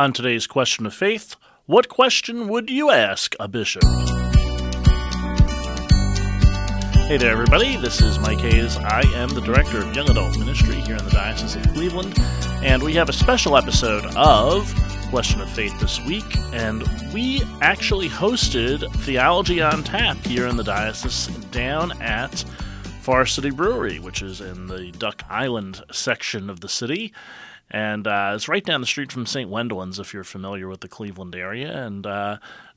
On today's Question of Faith, what question would you ask a bishop? Hey there, everybody. This is Mike Hayes. I am the Director of Young Adult Ministry here in the Diocese of Cleveland, and we have a special episode of Question of Faith this week, and we actually hosted Theology on Tap here in the Diocese down at Forest City Brewery, which is in the Duck Island section of the city. And it's right down the street from St. Wendelin's, if you're familiar with the Cleveland area, and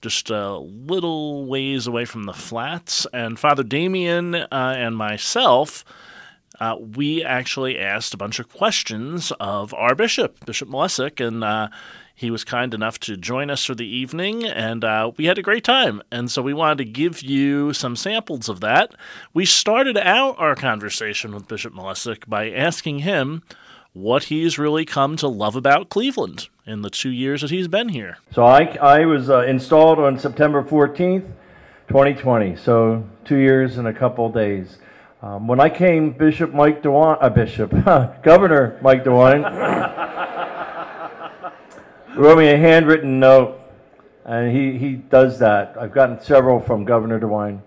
just a little ways away from the flats. And Father Damien and myself, we actually asked a bunch of questions of our bishop, Bishop Malesic, and he was kind enough to join us for the evening, and we had a great time. And so we wanted to give you some samples of that. We started out our conversation with Bishop Malesic by asking him what he's really come to love about Cleveland in the 2 years that he's been here. So I was installed on September 14th, 2020, so 2 years and a couple days. When I came, Governor Mike DeWine wrote me a handwritten note, and he does that. I've gotten several from Governor DeWine.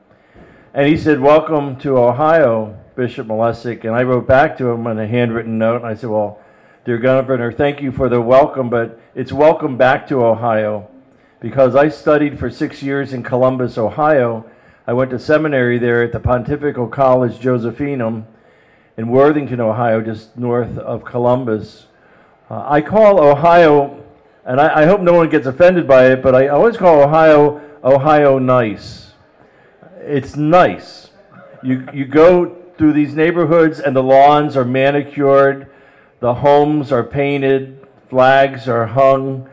And he said, "Welcome to Ohio, Bishop Malesic." And I wrote back to him on a handwritten note, and I said, "Well, dear Governor, thank you for the welcome, but it's welcome back to Ohio, because I studied for 6 years in Columbus, Ohio. I went to seminary there at the Pontifical College Josephinum in Worthington, Ohio, just north of Columbus. I call Ohio, and I hope no one gets offended by it, but I always call Ohio nice. It's nice. You go through these neighborhoods, and the lawns are manicured, the homes are painted, flags are hung.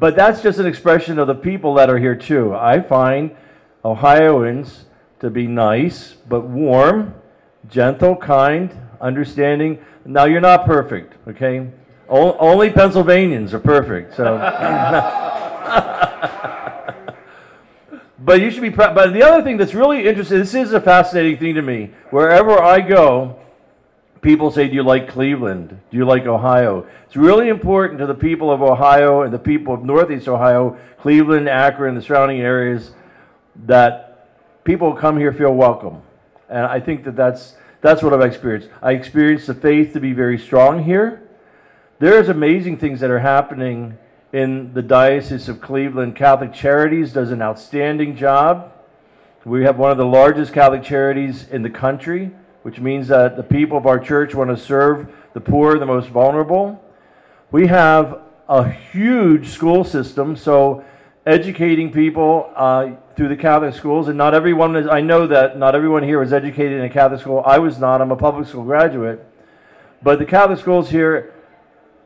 But that's just an expression of the people that are here, too. I find Ohioans to be nice, but warm, gentle, kind, understanding. Now, you're not perfect, okay? Only Pennsylvanians are perfect, so..." But you should be proud. But the other thing that's really interesting, this is a fascinating thing to me. Wherever I go, people say, "Do you like Cleveland? Do you like Ohio?" It's really important to the people of Ohio and the people of Northeast Ohio, Cleveland, Akron, the surrounding areas, that people come here feel welcome. And I think that's what I've experienced. I experienced the faith to be very strong here. There's amazing things that are happening in the Diocese of Cleveland. Catholic Charities does an outstanding job. We have one of the largest Catholic charities in the country, which means that the people of our church want to serve the poor, the most vulnerable. We have a huge school system, so educating people through the Catholic schools, and not everyone is, I know that not everyone here was educated in a Catholic school. I was not. I'm a public school graduate. But the Catholic schools here,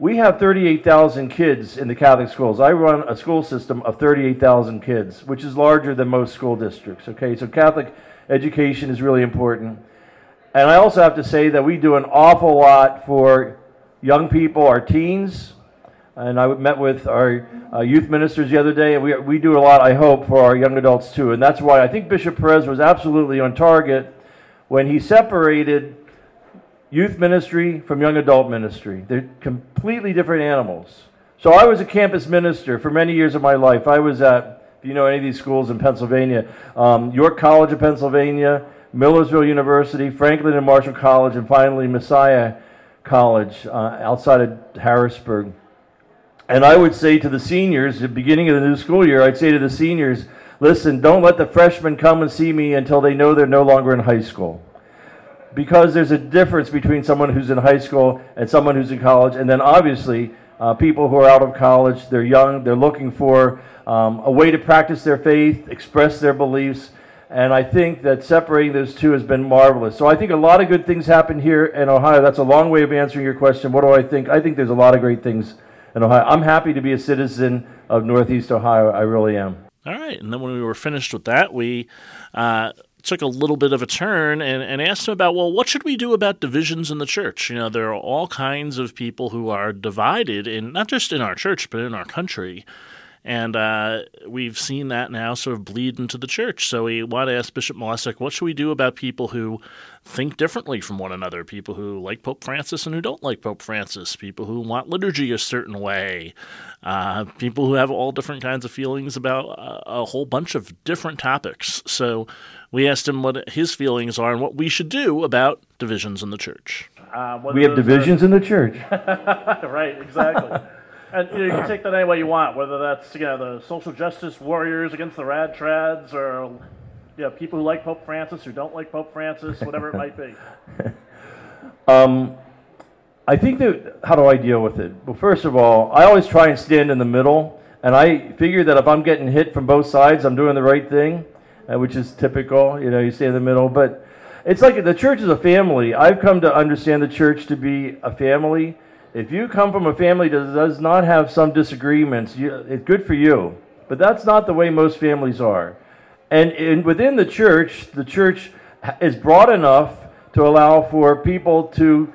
we have 38,000 kids in the Catholic schools. I run a school system of 38,000 kids, which is larger than most school districts. Okay, so Catholic education is really important. And I also have to say that we do an awful lot for young people, our teens. And I met with our youth ministers the other day, and we do a lot, I hope, for our young adults too. And that's why I think Bishop Perez was absolutely on target when he separated youth ministry from young adult ministry. They're completely different animals. So I was a campus minister for many years of my life. I was at, if you know any of these schools in Pennsylvania, York College of Pennsylvania, Millersville University, Franklin and Marshall College, and finally Messiah College outside of Harrisburg. And I would say to the seniors, at the beginning of the new school year, I'd say to the seniors, "Listen, don't let the freshmen come and see me until they know they're no longer in high school." Because there's a difference between someone who's in high school and someone who's in college. And then obviously, people who are out of college, they're young, they're looking for a way to practice their faith, express their beliefs. And I think that separating those two has been marvelous. So I think a lot of good things happen here in Ohio. That's a long way of answering your question. What do I think? I think there's a lot of great things in Ohio. I'm happy to be a citizen of Northeast Ohio. I really am. All right. And then when we were finished with that, we took a little bit of a turn and asked him about, well, what should we do about divisions in the church? You know, there are all kinds of people who are divided, in not just in our church, but in our country. And we've seen that now sort of bleed into the church. So we want to ask Bishop Malesic, what should we do about people who think differently from one another, people who like Pope Francis and who don't like Pope Francis, people who want liturgy a certain way, people who have all different kinds of feelings about a whole bunch of different topics. So we asked him what his feelings are and what we should do about divisions in the church. We have divisions in the church. Right, exactly. And you can take that any way you want, whether that's the social justice warriors against the rad trads, or people who like Pope Francis, who don't like Pope Francis, whatever it might be. I think that, how do I deal with it? Well, first of all, I always try and stand in the middle, and I figure that if I'm getting hit from both sides, I'm doing the right thing, which is typical. You stay in the middle, but it's like the church is a family. I've come to understand the church to be a family. If you come from a family that does not have some disagreements, it's good for you. But that's not the way most families are. And within the church is broad enough to allow for people to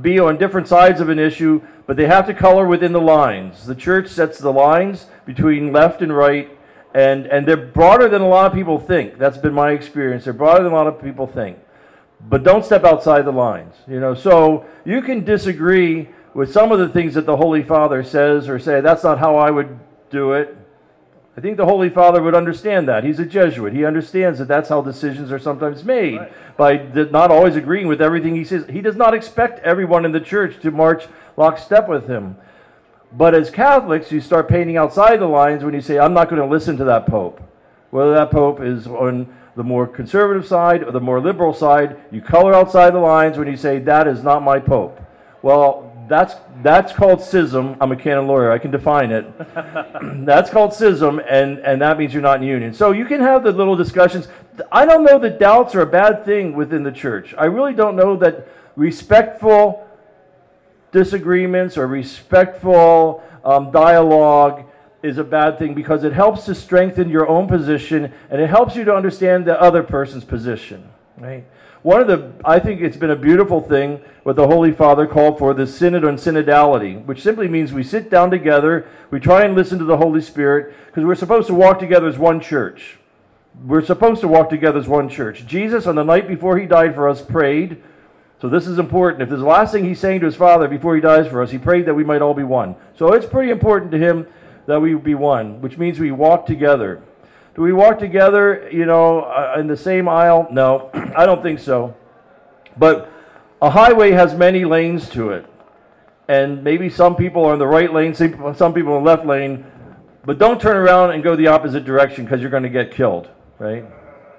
be on different sides of an issue, but they have to color within the lines. The church sets the lines between left and right, and they're broader than a lot of people think. That's been my experience. They're broader than a lot of people think. But don't step outside the lines, So you can disagree with some of the things that the Holy Father says or say, that's not how I would do it. I think the Holy Father would understand that. He's a Jesuit. He understands that that's how decisions are sometimes made, right, by not always agreeing with everything he says. He does not expect everyone in the church to march lockstep with him. But as Catholics, you start painting outside the lines when you say, I'm not going to listen to that Pope. Whether that Pope is on the more conservative side or the more liberal side, you color outside the lines when you say, that is not my Pope. Well, that's called schism. I'm a canon lawyer. I can define it. That's called schism, and that means you're not in union. So you can have the little discussions. I don't know that doubts are a bad thing within the church. I really don't know that respectful disagreements or respectful dialogue is a bad thing, because it helps to strengthen your own position, and it helps you to understand the other person's position. Right. I think it's been a beautiful thing what the Holy Father called for, the synod on synodality, which simply means we sit down together, we try and listen to the Holy Spirit, because we're supposed to walk together as one church. Jesus, on the night before he died for us, prayed. So this is important. If this is the last thing he's saying to his Father before he dies for us, he prayed that we might all be one. So it's pretty important to him that we be one, which means we walk together. Do we walk together, in the same aisle? No, I don't think so. But a highway has many lanes to it. And maybe some people are in the right lane, some people in the left lane. But don't turn around and go the opposite direction, because you're going to get killed, right?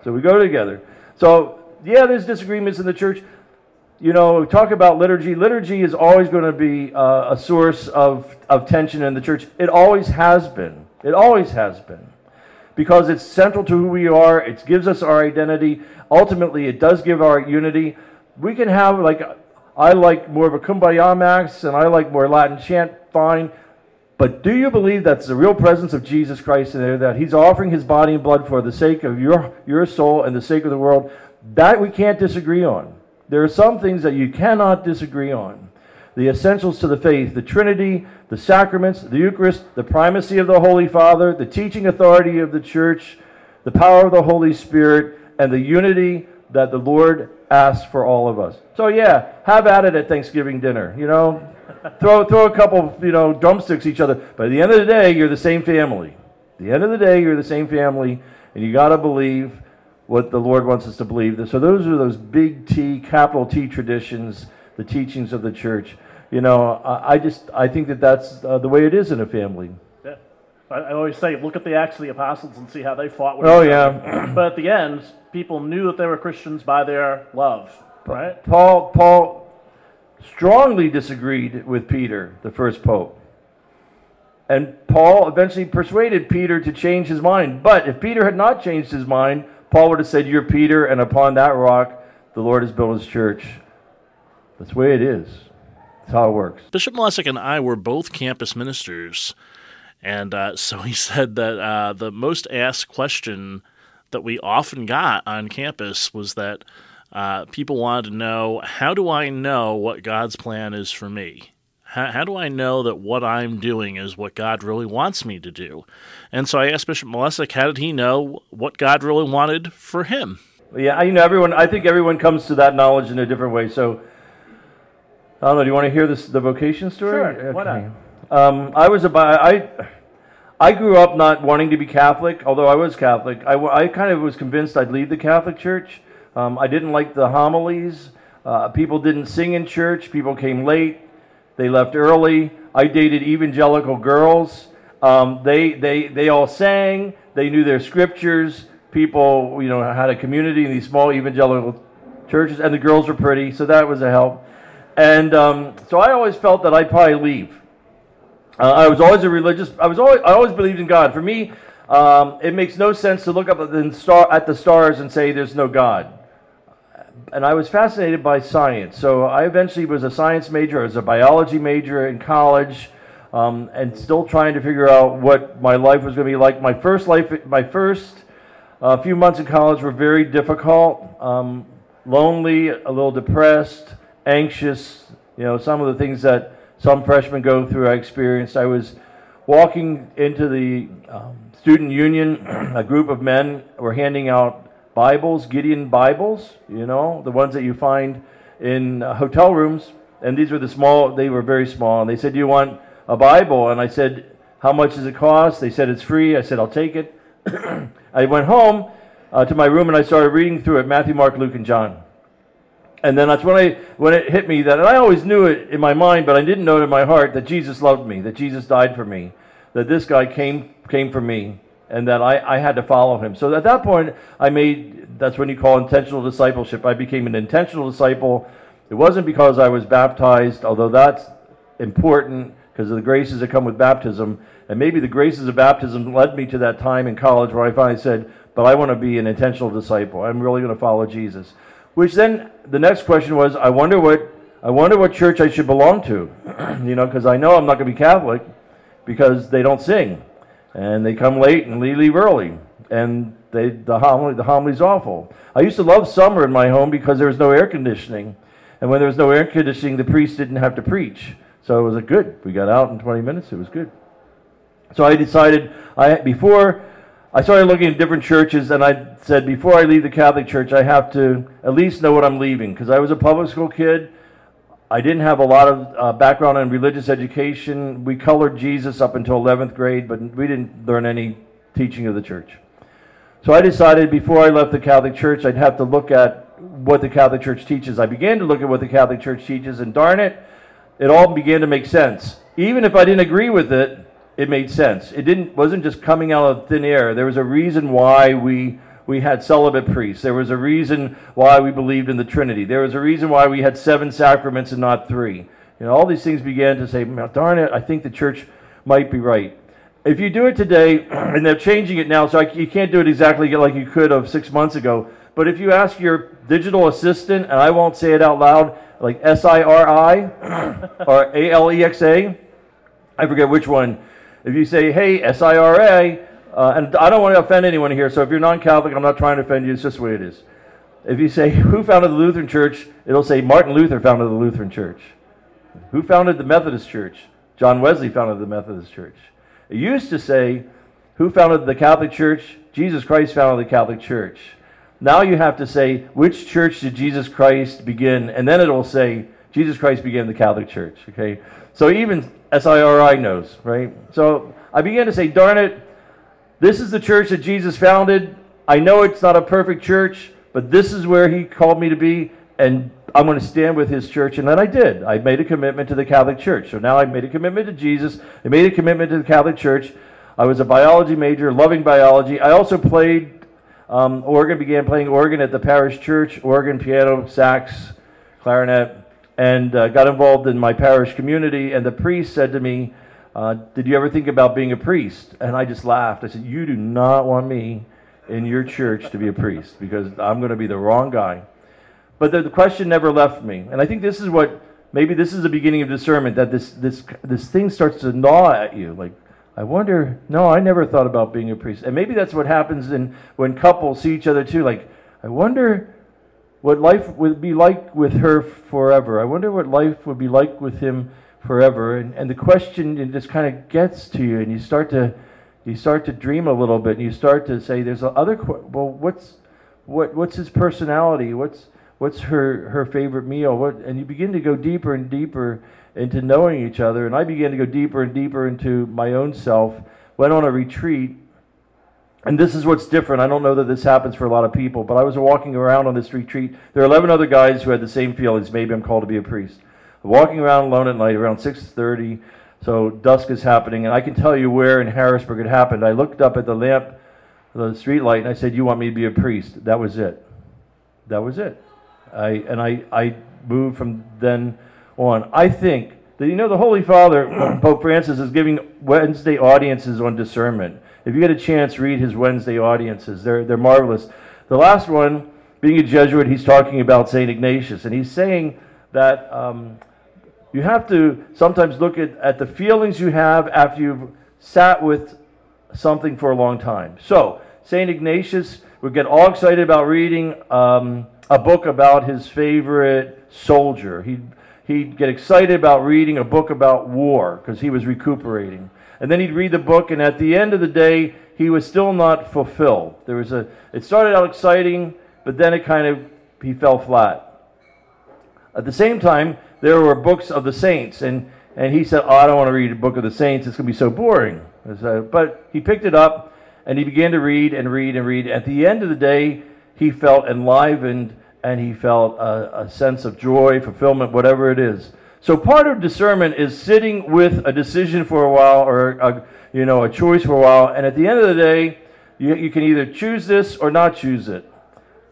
So we go together. So, there's disagreements in the church. We talk about liturgy. Liturgy is always going to be a source of tension in the church. It always has been. Because it's central to who we are. It gives us our identity. Ultimately, it does give our unity. We can have, I like more of a Kumbaya Mass, and I like more Latin chant, fine. But do you believe that's the real presence of Jesus Christ in there, that he's offering his body and blood for the sake of your soul and the sake of the world? That we can't disagree on. There are some things that you cannot disagree on. The essentials to the faith, the Trinity, the sacraments, the Eucharist, the primacy of the Holy Father, the teaching authority of the Church, the power of the Holy Spirit, and the unity that the Lord asks for all of us. So have at it at Thanksgiving dinner, Throw a couple, drumsticks each other. But at the end of the day, you're the same family. And you got to believe what the Lord wants us to believe. So those are those big T, capital T traditions, the teachings of the church. I think that's the way it is in a family. Yeah. I always say, look at the Acts of the Apostles and see how they fought with each other. But at the end, people knew that they were Christians by their love, right? Paul strongly disagreed with Peter, the first pope. And Paul eventually persuaded Peter to change his mind. But if Peter had not changed his mind, Paul would have said, you're Peter, and upon that rock, the Lord has built his church. That's the way it is. That's how it works. Bishop Malesic and I were both campus ministers, and so he said that the most asked question that we often got on campus was that people wanted to know, how do I know what God's plan is for me? How do I know that what I'm doing is what God really wants me to do? And so I asked Bishop Malesic, how did he know what God really wanted for him? Yeah, everyone. I think everyone comes to that knowledge in a different way. So, I don't know. Do you want to hear the vocation story? Sure. Okay. Why not? I grew up not wanting to be Catholic, although I was Catholic. I kind of was convinced I'd leave the Catholic Church. I didn't like the homilies. People didn't sing in church. People came late. They left early. I dated evangelical girls. They all sang. They knew their scriptures. People, had a community in these small evangelical churches, and the girls were pretty, so that was a help. And so I always felt that I'd probably leave. I always believed in God. For me, it makes no sense to look up at the stars and say there's no God. And I was fascinated by science, so I eventually was a science major. I was a biology major in college. And still trying to figure out what my life was going to be like. A few months in college were very difficult, lonely, a little depressed, anxious. Some of the things that some freshmen go through I experienced. I was walking into the student union. A group of men were handing out Bibles, Gideon Bibles, the ones that you find in hotel rooms. And these were they were very small. And they said, "Do you want a Bible?" And I said, "How much does it cost?" They said, "It's free." I said, "I'll take it." I went home to my room and I started reading through it, Matthew, Mark, Luke, and John. And then that's when it hit me that, and I always knew it in my mind, but I didn't know it in my heart, that Jesus loved me, that Jesus died for me, that this guy came for me, and that I had to follow him. So at that point, that's when you call intentional discipleship. I became an intentional disciple. It wasn't because I was baptized, although that's important, because of the graces that come with baptism, and maybe the graces of baptism led me to that time in college where I finally said, but I want to be an intentional disciple. I'm really going to follow Jesus. Which then, the next question was, I wonder what church I should belong to, because I know I'm not going to be Catholic, because they don't sing, and they come late and leave early, and the homily's awful. I used to love summer in my home because there was no air conditioning, and when there was no air conditioning, the priest didn't have to preach. So it was good. We got out in 20 minutes. It was good. So I decided, before I started looking at different churches, and I said, before I leave the Catholic Church, I have to at least know what I'm leaving, because I was a public school kid. I didn't have a lot of background in religious education. We colored Jesus up until 11th grade, but we didn't learn any teaching of the church. So I decided before I left the Catholic Church, I'd have to look at what the Catholic Church teaches. I began to look at what the Catholic Church teaches, and darn it, it all began to make sense. Even if I didn't agree with it, it made sense. It wasn't just coming out of thin air. There was a reason why we had celibate priests. There was a reason why we believed in the Trinity. There was a reason why we had 7 sacraments and not 3. All these things began to say, darn it, I think the church might be right. If you do it today, and they're changing it now, so you can't do it exactly like you could have 6 months ago, but if you ask your digital assistant, and I won't say it out loud, like SIRI or ALEXA, I forget which one. If you say, hey, SIRA, and I don't want to offend anyone here, so if you're non-Catholic, I'm not trying to offend you, it's just the way it is. If you say, who founded the Lutheran Church, it'll say Martin Luther founded the Lutheran Church. Who founded the Methodist Church? John Wesley founded the Methodist Church. It used to say, who founded the Catholic Church? Jesus Christ founded the Catholic Church. Now you have to say, which church did Jesus Christ begin? And then it will say, Jesus Christ began the Catholic Church, okay? So even SIRI knows, right? So I began to say, darn it, this is the church that Jesus founded. I know it's not a perfect church, but this is where he called me to be, and I'm going to stand with his church. And then I did. I made a commitment to the Catholic Church. So now I made a commitment to Jesus. I made a commitment to the Catholic Church. I was a biology major, loving biology. I also played organ, began playing organ at the parish church, organ, piano, sax, clarinet, and got involved in my parish community. And the priest said to me, did you ever think about being a priest? And I just laughed. I said, you do not want me in your church to be a priest, because I'm going to be the wrong guy. But the question never left me. And I think this is what, maybe this is the beginning of discernment, that this thing starts to gnaw at you, like, I wonder, no, I never thought about being a priest. And maybe that's what happens when couples see each other too. Like, I wonder what life would be like with her forever. I wonder what life would be like with him forever. And the question, it just kind of gets to you, and you start to dream a little bit, and you start to say, "There's other. Well, what's his personality? What's her favorite meal? What?" And you begin to go deeper and deeper into knowing each other. And I began to go deeper and deeper into my own self. Went on a retreat, and this is what's different. I don't know that this happens for a lot of people, but I was walking around on this retreat. There were 11 other guys who had the same feelings. Maybe I'm called to be a priest. Walking around alone at night, around 6:30, so dusk is happening, and I can tell you where in Harrisburg it happened. I looked up at the lamp, the street light, and I said, "You want me to be a priest?" That was it. That was it. I moved from then on. I think that, you know, the Holy Father, Pope Francis, is giving Wednesday audiences on discernment. If you get a chance, read his Wednesday audiences. They're marvelous. The last one, being a Jesuit, he's talking about St. Ignatius, and he's saying that you have to sometimes look at the feelings you have after you've sat with something for a long time. So, St. Ignatius would get all excited about reading a book about his favorite soldier. He'd get excited about reading a book about war because he was recuperating. And then he'd read the book, and at the end of the day, he was still not fulfilled. It started out exciting, but then he fell flat. At the same time, there were books of the saints, and he said, "Oh, I don't want to read a book of the saints. It's going to be so boring." But he picked it up, and he began to read and read and read. At the end of the day, he felt enlivened, and he felt a sense of joy, fulfillment, whatever it is. So part of discernment is sitting with a decision for a while, or a choice for a while, and at the end of the day, you can either choose this or not choose it.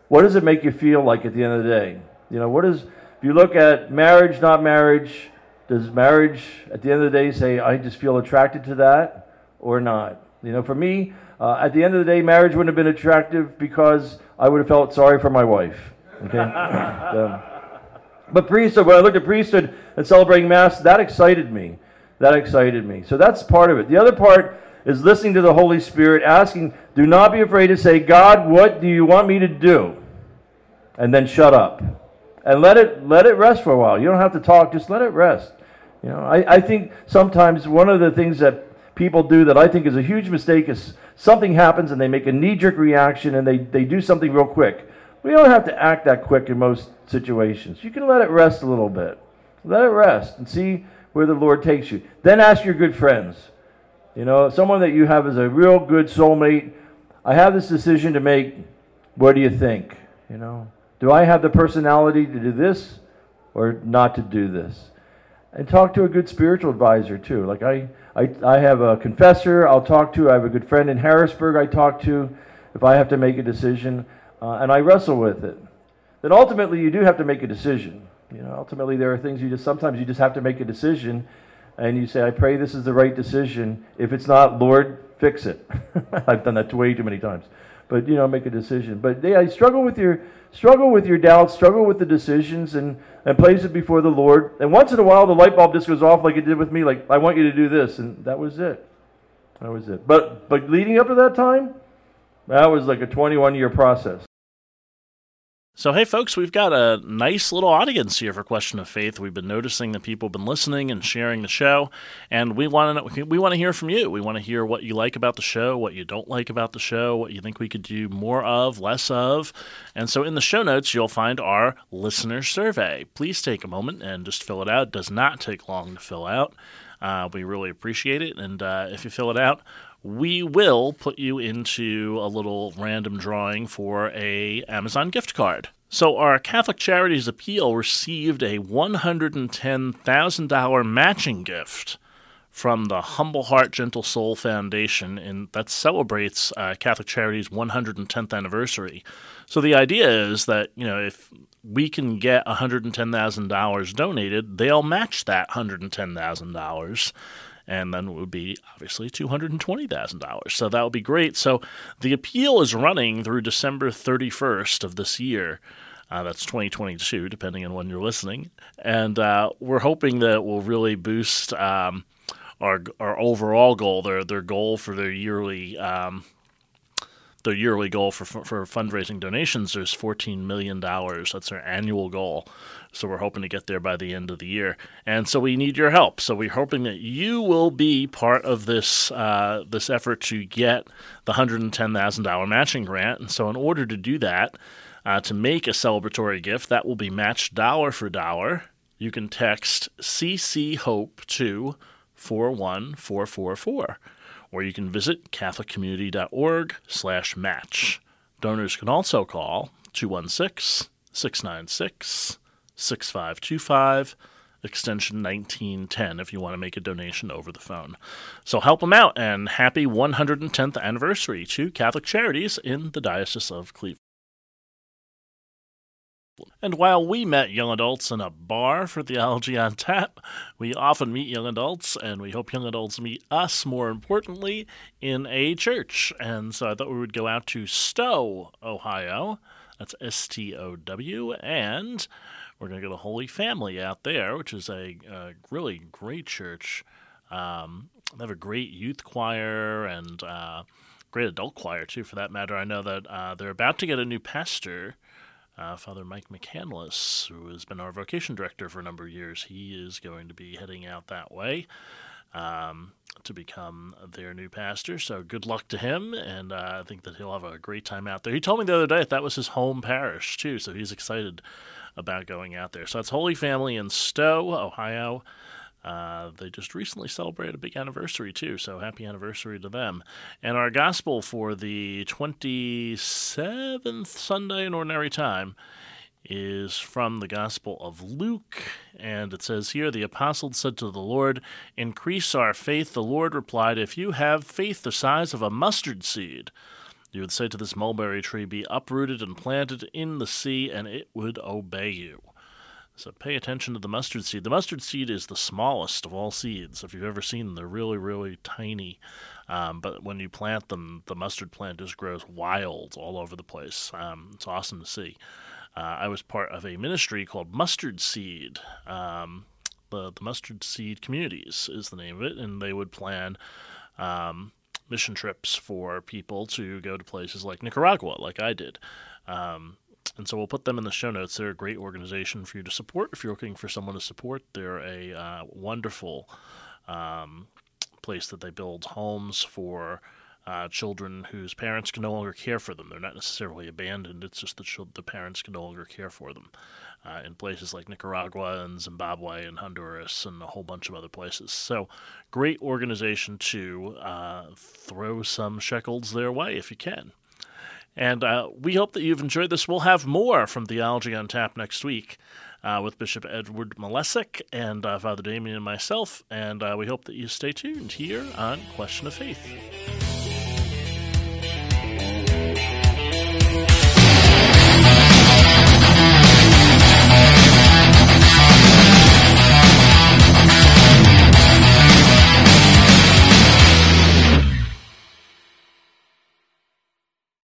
What does it make you feel like at the end of the day? If you look at marriage, not marriage, does marriage at the end of the day say, "I just feel attracted to that," or not? For me, at the end of the day, marriage wouldn't have been attractive because I would have felt sorry for my wife. Okay? But priesthood, when I looked at priesthood and celebrating Mass, that excited me. That excited me. So that's part of it. The other part is listening to the Holy Spirit, asking, do not be afraid to say, "God, what do you want me to do?" And then shut up. And let it rest for a while. You don't have to talk, just let it rest. I think sometimes one of the things that people do that I think is a huge mistake is something happens and they make a knee-jerk reaction and they do something real quick. We don't have to act that quick in most situations. You can let it rest a little bit. Let it rest and see where the Lord takes you. Then ask your good friends. Someone that you have as a real good soulmate. I have this decision to make. What do you think? Do I have the personality to do this or not to do this? And talk to a good spiritual advisor, too. Like I have a confessor I'll talk to. I have a good friend in Harrisburg I talk to if I have to make a decision, and I wrestle with it. Then ultimately, you do have to make a decision. Ultimately, there are things sometimes you just have to make a decision, and you say, "I pray this is the right decision. If it's not, Lord, fix it." I've done that way too many times. But make a decision. But yeah, struggle with your doubts, struggle with the decisions, and place it before the Lord. And once in a while, the light bulb just goes off, like it did with me. Like, I want you to do this, and that was it. That was it. But leading up to that time, that was like a 21-year process. So, hey, folks, we've got a nice little audience here for Question of Faith. We've been noticing that people have been listening and sharing the show, and we want to hear from you. We want to hear what you like about the show, what you don't like about the show, what you think we could do more of, less of. And so in the show notes, you'll find our listener survey. Please take a moment and just fill it out. It does not take long to fill out. We really appreciate it, and if you fill it out, we will put you into a little random drawing for a Amazon gift card. So our Catholic Charities appeal received a $110,000 matching gift from the Humble Heart, Gentle Soul Foundation, and that celebrates Catholic Charities' 110th anniversary. So the idea is that, if we can get $110,000 donated, they'll match that $110,000. And then it would be, obviously, $220,000. So that would be great. So the appeal is running through December 31st of this year. That's 2022, depending on when you're listening. And we're hoping that it will really boost our overall goal, their goal for their yearly their yearly goal for fundraising donations is $14 million. That's their annual goal. So we're hoping to get there by the end of the year. And so we need your help. So we're hoping that you will be part of this this effort to get the $110,000 matching grant. And so in order to do that, to make a celebratory gift that will be matched dollar for dollar, you can text CCHOPE to 41444. Or you can visit catholiccommunity.org/match. Donors can also call 216-696-6525, extension 1910, if you want to make a donation over the phone. So help them out, and happy 110th anniversary to Catholic Charities in the Diocese of Cleveland. And while we met young adults in a bar for Theology on Tap, we often meet young adults, and we hope young adults meet us, more importantly, in a church. And so I thought we would go out to Stow, Ohio. That's S-T-O-W. And we're going to go to Holy Family out there, which is a really great church. They have a great youth choir and great adult choir, too, for that matter. I know that they're about to get a new pastor. Father Mike McCandless, who has been our vocation director for a number of years, he is going to be heading out that way to become their new pastor. So good luck to him, and I think that he'll have a great time out there. He told me the other day that was his home parish, too, so he's excited about going out there. So that's Holy Family in Stow, Ohio. They just recently celebrated a big anniversary, too, so happy anniversary to them. And our gospel for the 27th Sunday in Ordinary Time is from the Gospel of Luke, and it says here, "The apostles said to the Lord, 'Increase our faith.' The Lord replied, 'If you have faith the size of a mustard seed, you would say to this mulberry tree, be uprooted and planted in the sea, and it would obey you.'" So pay attention to the mustard seed. The mustard seed is the smallest of all seeds. If you've ever seen them, they're really, really tiny. But when you plant them, the mustard plant just grows wild all over the place. It's awesome to see. I was part of a ministry called Mustard Seed. The Mustard Seed Communities is the name of it, and they would plan mission trips for people to go to places like Nicaragua, like I did. And so we'll put them in the show notes. They're a great organization for you to support. If you're looking for someone to support, they're a wonderful place that they build homes for children whose parents can no longer care for them. They're not necessarily abandoned. It's just the parents can no longer care for them in places like Nicaragua and Zimbabwe and Honduras and a whole bunch of other places. So great organization to throw some shekels their way if you can. And we hope that you've enjoyed this. We'll have more from Theology on Tap next week with Bishop Edward Malesic and Father Damien and myself. And we hope that you stay tuned here on Question of Faith.